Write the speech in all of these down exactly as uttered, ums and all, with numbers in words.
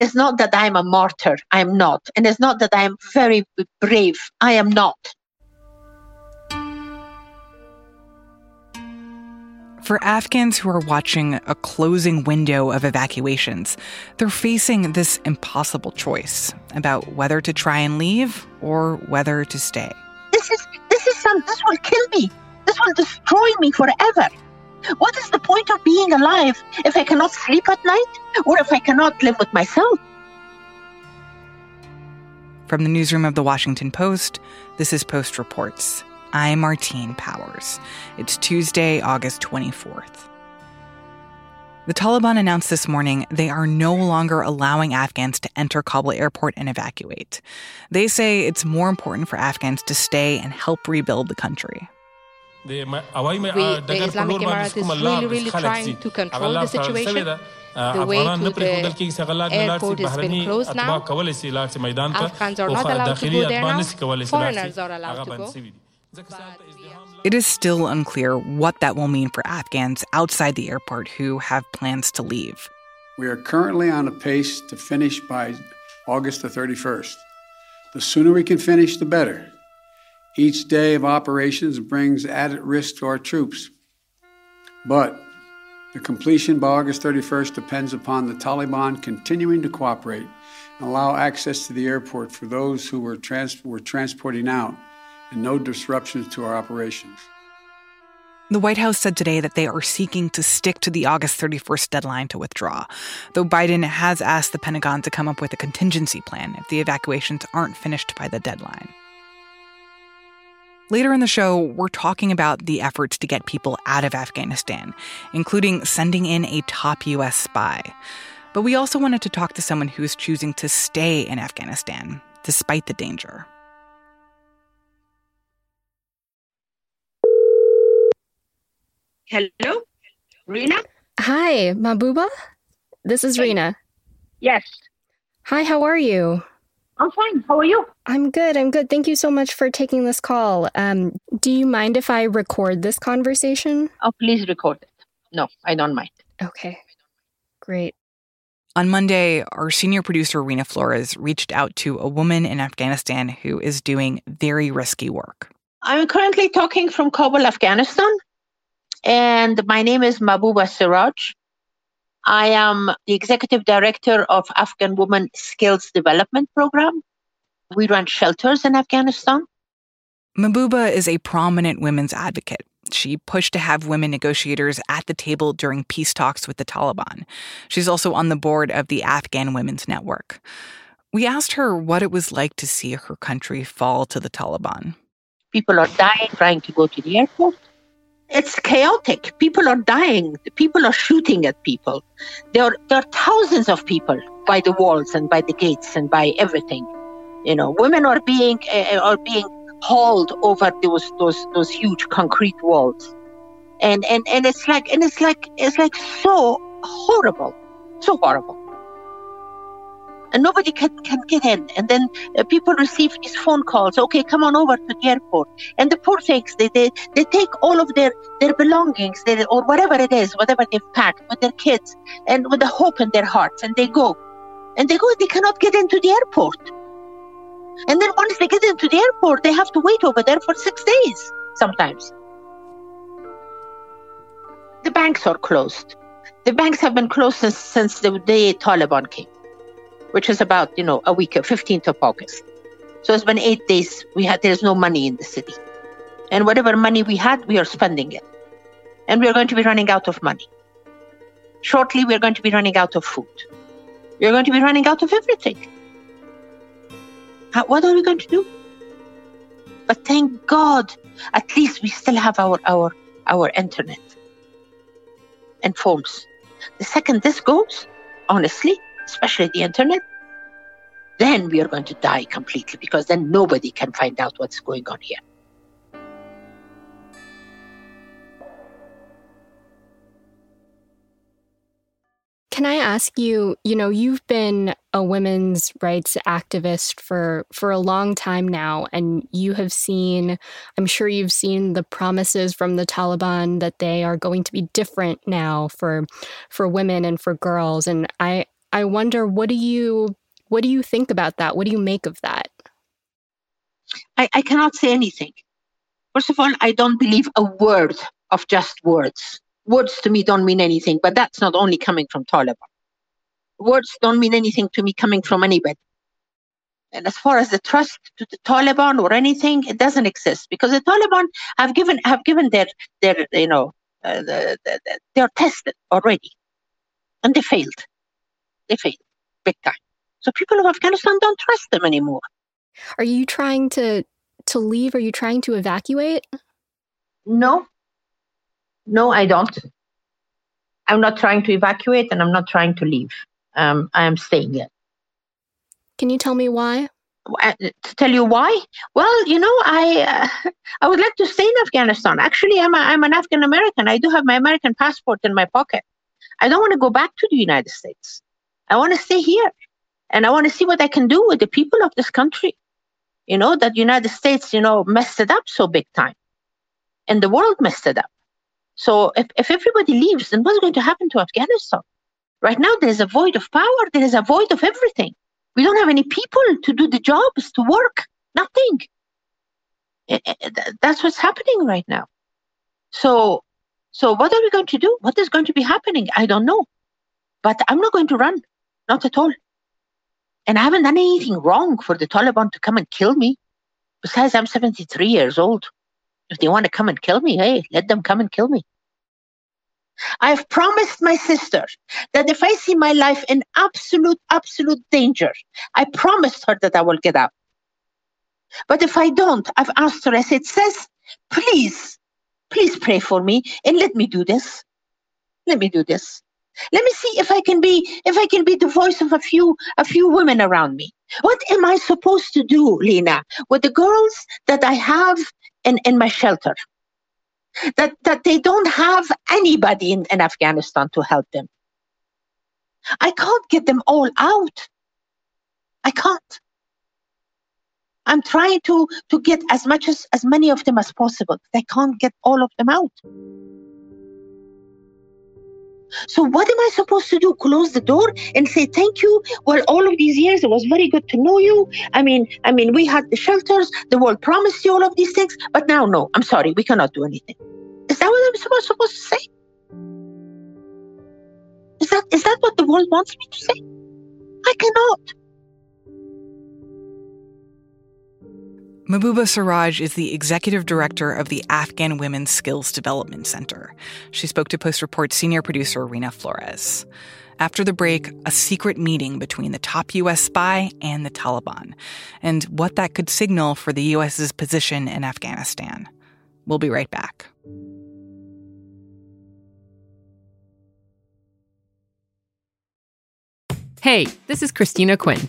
It's not that I'm a martyr. I'm not. And it's not that I'm very brave. I am not. For Afghans who are watching a closing window of evacuations, they're facing this impossible choice about whether to try and leave or whether to stay. This is this is some, this will kill me. This will destroy me forever. What is the point of being alive if I cannot sleep at night or if I cannot live with myself? From the newsroom of The Washington Post, this is Post Reports. I'm Martine Powers. It's Tuesday, August twenty-fourth. The Taliban announced this morning they are no longer allowing Afghans to enter Kabul airport and evacuate. They say it's more important for Afghans to stay and help rebuild the country. We, the Islamic Emirate is really, really trying to control the situation. The way to the airport has been closed now. Afghans are not allowed to go there now. Foreigners are allowed to go. It is still unclear what that will mean for Afghans outside the airport who have plans to leave. We are currently on a pace to finish by August the thirty-first. The sooner we can finish, the better. Each day of operations brings added risk to our troops. But the completion by August thirty-first depends upon the Taliban continuing to cooperate and allow access to the airport for those who were, trans- were transporting out, and no disruptions to our operations. The White House said today that they are seeking to stick to the August thirty-first deadline to withdraw, though Biden has asked the Pentagon to come up with a contingency plan if the evacuations aren't finished by the deadline. Later in the show, we're talking about the efforts to get people out of Afghanistan, including sending in a top U S spy. But we also wanted to talk to someone who is choosing to stay in Afghanistan, despite the danger. Hello, Rina? Hi, Mahbouba? This is Rina. Yes. Hi, how are you? I'm fine. How are you? I'm good. I'm good. Thank you so much for taking this call. Um, do you mind if I record this conversation? Oh, please record it. No, I don't mind. Okay, great. On Monday, our senior producer, Rina Flores, reached out to a woman in Afghanistan who is doing very risky work. I'm currently talking from Kabul, Afghanistan. And my name is Mahbouba Seraj. I am the executive director of Afghan Women Skills Development Program. We run shelters in Afghanistan. Mahbouba is a prominent women's advocate. She pushed to have women negotiators at the table during peace talks with the Taliban. She's also on the board of the Afghan Women's Network. We asked her what it was like to see her country fall to the Taliban. People are dying trying to go to the airport. It's chaotic. People are dying. People are shooting at people. There are, there are thousands of people by the walls and by the gates and by everything. You know, women are being uh, are being hauled over those those those huge concrete walls, and and and it's like and it's like it's like so horrible, so horrible. And nobody can, can get in. And then uh, people receive these phone calls. Okay, come on over to the airport. And the poor things, they they, they take all of their, their belongings they, or whatever it is, whatever they've packed with their kids and with the hope in their hearts. And they go. And they go, they cannot get into the airport. And then once they get into the airport, they have to wait over there for six days sometimes. The banks are closed. The banks have been closed since, since the day Taliban came, which is about, you know, a week, fifteenth of August. So it's been eight days. We had, there's no money in the city. And whatever money we had, we are spending it. And we are going to be running out of money. Shortly, we are going to be running out of food. We are going to be running out of everything. How, what are we going to do? But thank God, at least we still have our, our, our internet and phones. The second this goes, honestly, especially the internet, then we are going to die completely because then nobody can find out what's going on here. Can I ask you, you know, you've been a women's rights activist for, for a long time now, and you have seen, I'm sure you've seen the promises from the Taliban that they are going to be different now for, for women and for girls. And I I wonder, what do you what do you think about that? What do you make of that? I, I cannot say anything. First of all, I don't believe a word of just words. Words to me don't mean anything, but that's not only coming from Taliban. Words don't mean anything to me coming from anybody. And as far as the trust to the Taliban or anything, it doesn't exist, because the Taliban have given have given their their you know uh, the, the, the, they are tested already, and they failed. They failed big time. So people of Afghanistan don't trust them anymore. Are you trying to to leave? Are you trying to evacuate? No. No, I don't. I'm not trying to evacuate, and I'm not trying to leave. Um, I am staying here. Can you tell me why? Uh, to tell you why? Well, you know, I uh, I would like to stay in Afghanistan. Actually, I'm a, I'm an Afghan American. I do have my American passport in my pocket. I don't want to go back to the United States. I want to stay here, and I want to see what I can do with the people of this country. You know, that United States, you know, messed it up so big time, and the world messed it up. So if, if everybody leaves, then what's going to happen to Afghanistan? Right now, there's a void of power. There is a void of everything. We don't have any people to do the jobs, to work, nothing. It, it, that's what's happening right now. So so what are we going to do? What is going to be happening? I don't know. But I'm not going to run, not at all. And I haven't done anything wrong for the Taliban to come and kill me. Besides, I'm seventy-three years old. If they want to come and kill me, hey, let them come and kill me. I've promised my sister that if I see my life in absolute, absolute danger, I promised her that I will get out. But if I don't, I've asked her, I said, sis, please, please pray for me and let me do this. Let me do this. Let me see if I can be, if I can be the voice of a few, a few women around me. What am I supposed to do, Lena, with the girls that I have in, in my shelter? That, that they don't have anybody in, in Afghanistan to help them. I can't get them all out. I can't. I'm trying to, to get as much as, as many of them as possible. I can't get all of them out. So what am I supposed to do? Close the door and say, thank you. Well, all of these years, it was very good to know you. I mean, I mean, we had the shelters. The world promised you all of these things. But now, no, I'm sorry. We cannot do anything. Is that what I'm supposed, supposed to say? Is that is that what the world wants me to say? I cannot. Mahbouba Seraj is the executive director of the Afghan Women's Skills Development Center. She spoke to Post Reports senior producer Rina Flores. After the break, a secret meeting between the top U S spy and the Taliban, and what that could signal for the U S's position in Afghanistan. We'll be right back. Hey, this is Christina Quinn.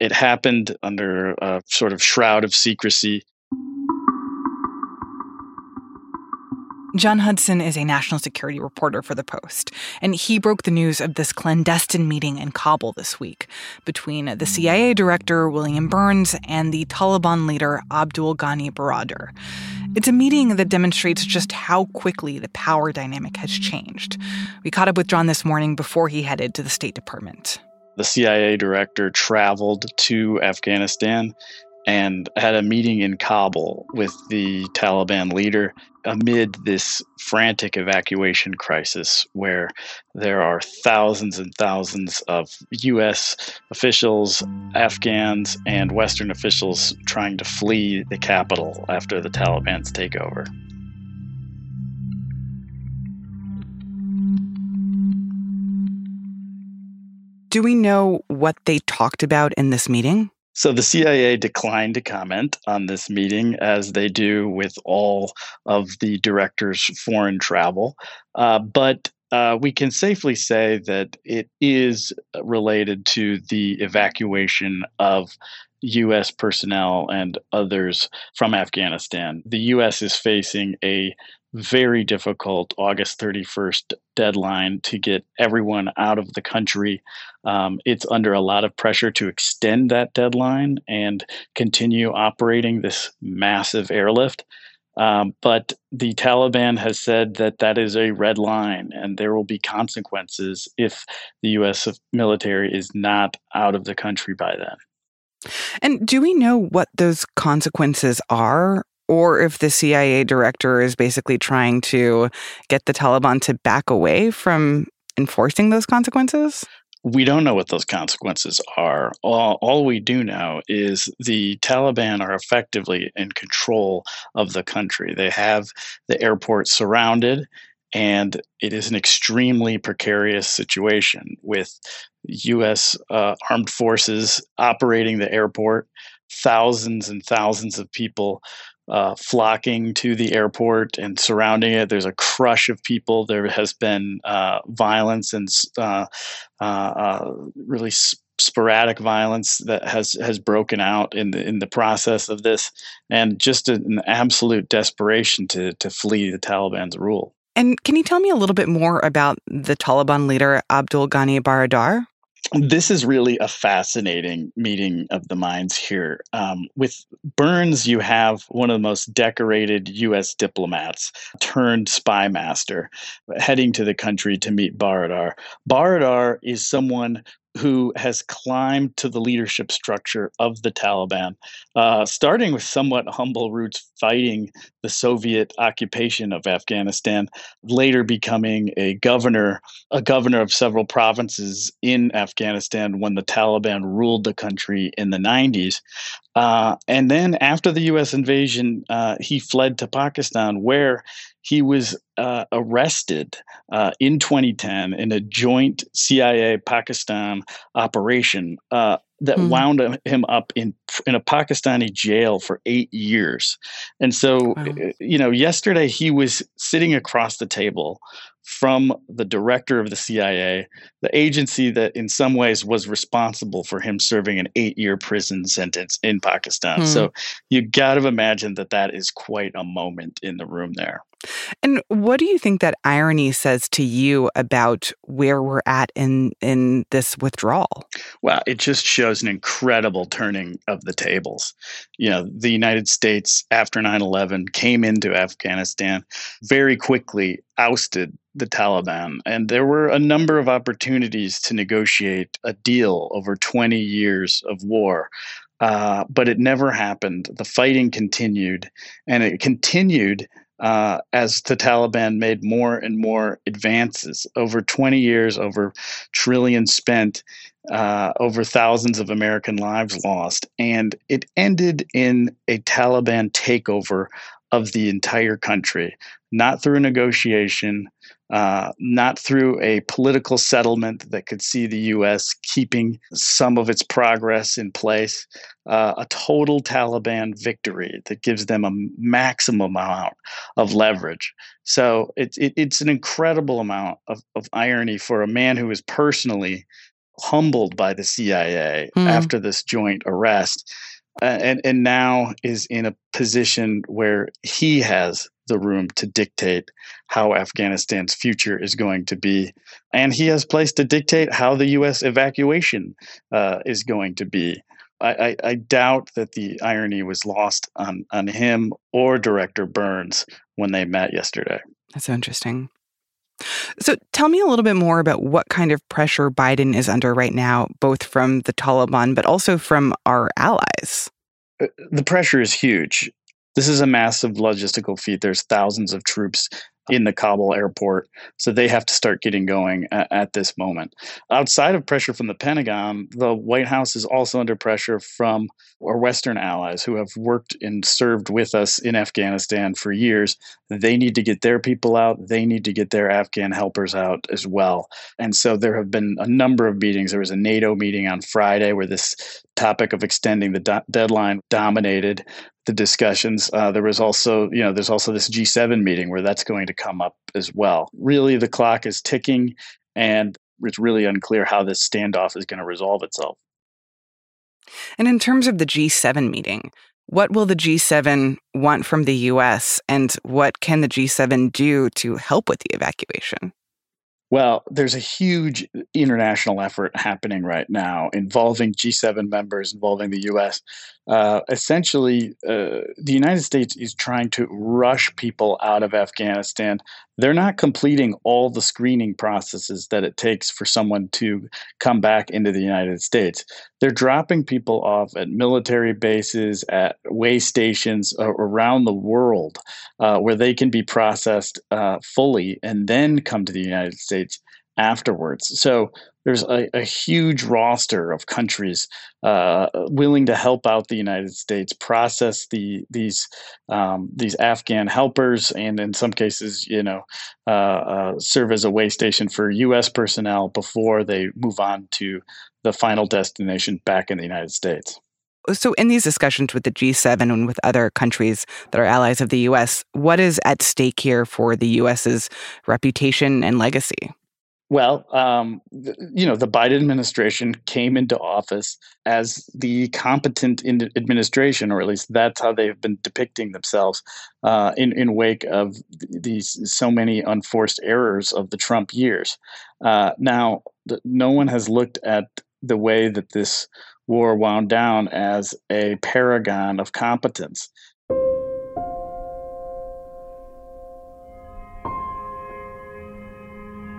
It happened under a sort of shroud of secrecy. John Hudson is a national security reporter for The Post, and he broke the news of this clandestine meeting in Kabul this week between the C I A director, William Burns, and the Taliban leader, Abdul Ghani Baradar. It's a meeting that demonstrates just how quickly the power dynamic has changed. We caught up with John this morning before he headed to the State Department. The C I A director traveled to Afghanistan and had a meeting in Kabul with the Taliban leader amid this frantic evacuation crisis where there are thousands and thousands of U S officials, Afghans, and Western officials trying to flee the capital after the Taliban's takeover. Do we know what they talked about in this meeting? So the C I A declined to comment on this meeting, as they do with all of the director's foreign travel. Uh, but Uh, we can safely say that it is related to the evacuation of U S personnel and others from Afghanistan. The U S is facing a very difficult August thirty-first deadline to get everyone out of the country. Um, it's under a lot of pressure to extend that deadline and continue operating this massive airlift. Um, but the Taliban has said that that is a red line and there will be consequences if the U S military is not out of the country by then. And do we know what those consequences are, or if the C I A director is basically trying to get the Taliban to back away from enforcing those consequences? We don't know what those consequences are. All, all we do know is the Taliban are effectively in control of the country. They have the airport surrounded, and it is an extremely precarious situation with U S uh, armed forces operating the airport, thousands and thousands of people Uh, flocking to the airport and surrounding it. There's a crush of people. There has been uh, violence and uh, uh, uh, really sp- sporadic violence that has, has broken out in the in the process of this, and just an absolute desperation to to flee the Taliban's rule. And can you tell me a little bit more about the Taliban leader Abdul Ghani Baradar? This is really a fascinating meeting of the minds here. Um, with Burns, you have one of the most decorated U S diplomats turned spy master heading to the country to meet Baradar. Baradar is someone who has climbed to the leadership structure of the Taliban, uh, starting with somewhat humble roots fighting the Soviet occupation of Afghanistan, later becoming a governor, a governor of several provinces in Afghanistan when the Taliban ruled the country in the nineties. Uh, and then after the U S invasion, uh, he fled to Pakistan, where he was uh, arrested uh, in twenty ten in a joint C I A Pakistan operation uh, that mm-hmm. wound him up in in a Pakistani jail for eight years. And so, wow. you know, yesterday he was sitting across the table from the director of the C I A, the agency that in some ways was responsible for him serving an eight-year prison sentence in Pakistan. Hmm. So you got to imagine that that is quite a moment in the room there. And what do you think that irony says to you about where we're at in, in this withdrawal? Well, it just shows an incredible turning of the tables. You know, the United States, after nine eleven, came into Afghanistan very quickly, ousted the Taliban, and there were a number of opportunities to negotiate a deal over twenty years of war, uh, but it never happened. The fighting continued, and it continued uh, as the Taliban made more and more advances over twenty years, over trillions spent, uh, over thousands of American lives lost, and it ended in a Taliban takeover of the entire country, not through negotiation, uh, not through a political settlement that could see the U S keeping some of its progress in place, uh, a total Taliban victory that gives them a maximum amount of leverage. So it, it, it's an incredible amount of, of irony for a man who is personally humbled by the C I A mm. after this joint arrest. Uh, and, and now is in a position where he has the room to dictate how Afghanistan's future is going to be. And he has place to dictate how the U S evacuation uh, is going to be. I, I, I doubt that the irony was lost on, on him or Director Burns when they met yesterday. That's so interesting. So tell me a little bit more about what kind of pressure Biden is under right now, both from the Taliban, but also from our allies. The pressure is huge. This is a massive logistical feat. There's thousands of troops in the Kabul airport, so they have to start getting going at, at this moment. Outside of pressure from the Pentagon, the White House is also under pressure from our Western allies who have worked and served with us in Afghanistan for years. They need to get their people out. They need to get their Afghan helpers out as well. And so there have been a number of meetings. There was a NATO meeting on Friday where this topic of extending the do- deadline dominated the discussions. Uh, there was also, you know, there's also this G seven meeting where that's going to come up as well. Really, the clock is ticking, and it's really unclear how this standoff is going to resolve itself. And in terms of the G seven meeting, what will the G seven want from the U S, and what can the G seven do to help with the evacuation? Well, there's a huge international effort happening right now involving G seven members, involving the U S. Uh, essentially, uh, the United States is trying to rush people out of Afghanistan. They're not completing all the screening processes that it takes for someone to come back into the United States. They're dropping people off at military bases, at way stations uh, around the world uh, where they can be processed uh, fully and then come to the United States afterwards. So there's a, a huge roster of countries uh, willing to help out the United States process the these um, these Afghan helpers, and in some cases, you know, uh, uh, serve as a way station for U S personnel before they move on to the final destination back in the United States. So in these discussions with the G seven and with other countries that are allies of the U S, what is at stake here for the U S's reputation and legacy? Well, um, you know, the Biden administration came into office as the competent in- administration, or at least that's how they've been depicting themselves uh, in in wake of these so many unforced errors of the Trump years. Uh, now, no one has looked at the way that this war wound down as a paragon of competence.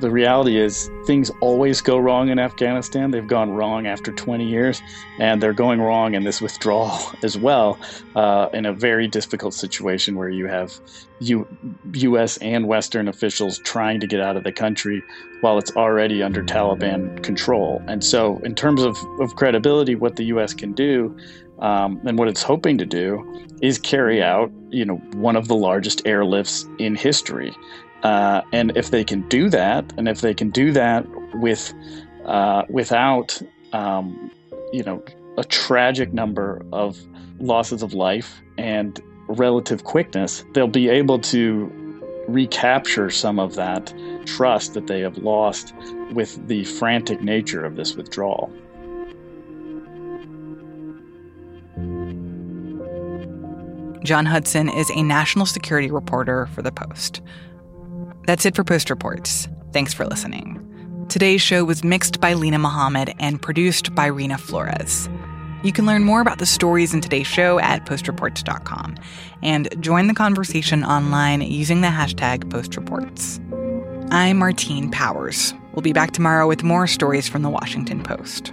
The reality is things always go wrong in Afghanistan. They've gone wrong after twenty years, and they're going wrong in this withdrawal as well, uh, in a very difficult situation where you have U- U S and Western officials trying to get out of the country while it's already under Taliban control. And so in terms of, of credibility, what the U S can do Um, and what it's hoping to do is carry out, you know, one of the largest airlifts in history. Uh, and if they can do that, and if they can do that with uh, without, um, you know, a tragic number of losses of life and relative quickness, they'll be able to recapture some of that trust that they have lost with the frantic nature of this withdrawal. John Hudson is a national security reporter for The Post. That's it for Post Reports. Thanks for listening. Today's show was mixed by Lena Mohammed and produced by Rina Flores. You can learn more about the stories in today's show at post reports dot com and join the conversation online using the hashtag Post Reports. I'm Martine Powers. We'll be back tomorrow with more stories from The Washington Post.